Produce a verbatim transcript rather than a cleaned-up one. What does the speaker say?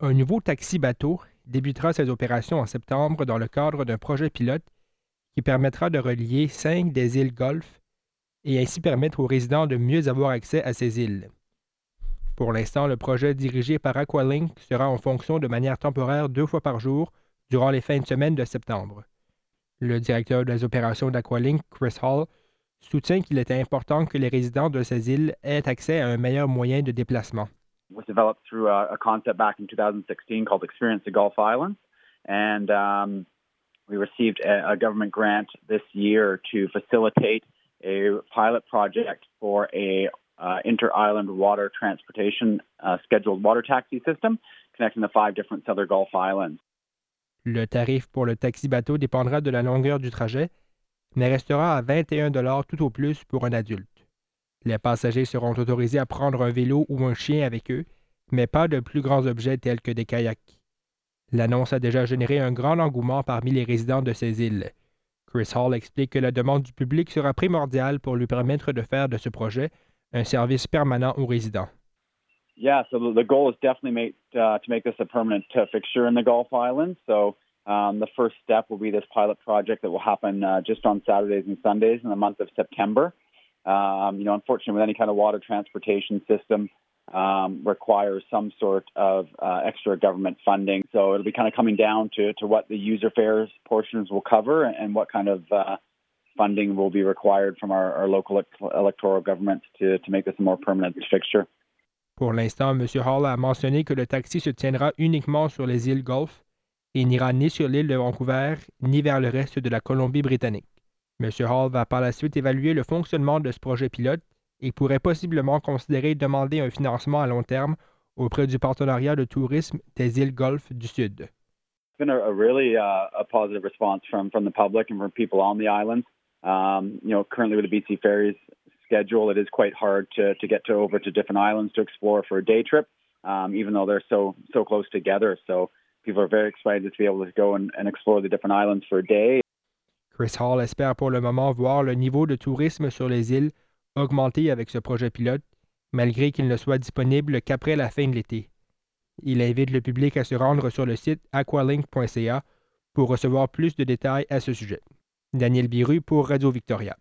Un nouveau taxi-bateau débutera ses opérations en septembre dans le cadre d'un projet pilote qui permettra de relier cinq des îles Golfe et ainsi permettre aux résidents de mieux avoir accès à ces îles. Pour l'instant, le projet dirigé par Aqualink sera en fonction de manière temporaire deux fois par jour durant les fins de semaine de septembre. Le directeur des opérations d'Aqualink, Chris Hall, soutient qu'il est important que les résidents de ces îles aient accès à un meilleur moyen de déplacement. Was developed through a, a concept back in two thousand sixteen called Experience the Gulf Islands, and um, we received a, a government grant this year to facilitate a pilot project for a uh, inter-island water transportation uh, scheduled water taxi system connecting the five different southern Gulf Islands. Le tarif pour le taxi-bateau dépendra de la longueur du trajet, mais restera à vingt et un dollars tout au plus pour un adulte. Les passagers seront autorisés à prendre un vélo ou un chien avec eux, mais pas de plus grands objets tels que des kayaks. L'annonce a déjà généré un grand engouement parmi les résidents de ces îles. Chris Hall explique que la demande du public sera primordiale pour lui permettre de faire de ce projet un service permanent aux résidents. Yeah, so the goal is definitely made, uh, to make this a permanent uh, fixture in the Gulf Islands. So um, the first step will be this pilot project that will happen uh, just on Saturdays and Sundays in the month of September. Um, you know, unfortunately, with any kind of water transportation system, um, requires some sort of uh, extra government funding. So it'll be kind of coming down to, to what the user fares portions will cover and what kind of uh, funding will be required from our, our local electoral governments to, to make this a more permanent fixture. Pour l'instant, M. Hall a mentionné que le taxi se tiendra uniquement sur les îles Golfe et n'ira ni sur l'île de Vancouver ni vers le reste de la Colombie-Britannique. M. Hall va par la suite évaluer le fonctionnement de ce projet pilote et pourrait possiblement considérer demander un financement à long terme auprès du partenariat de tourisme des îles Golfe du Sud. It's been a, a really uh, a positive response from from the public and from people on the island. Um, you know, currently with the B C ferries schedule, it is quite hard to to get to over to different islands to explore for a day trip, um, even though they're so so close together. So people are very excited to be able to go and, and explore the different islands for a day. Chris Hall espère pour le moment voir le niveau de tourisme sur les îles augmenter avec ce projet pilote, malgré qu'il ne soit disponible qu'après la fin de l'été. Il invite le public à se rendre sur le site aqualink point c a pour recevoir plus de détails à ce sujet. Daniel Biru pour Radio Victoria.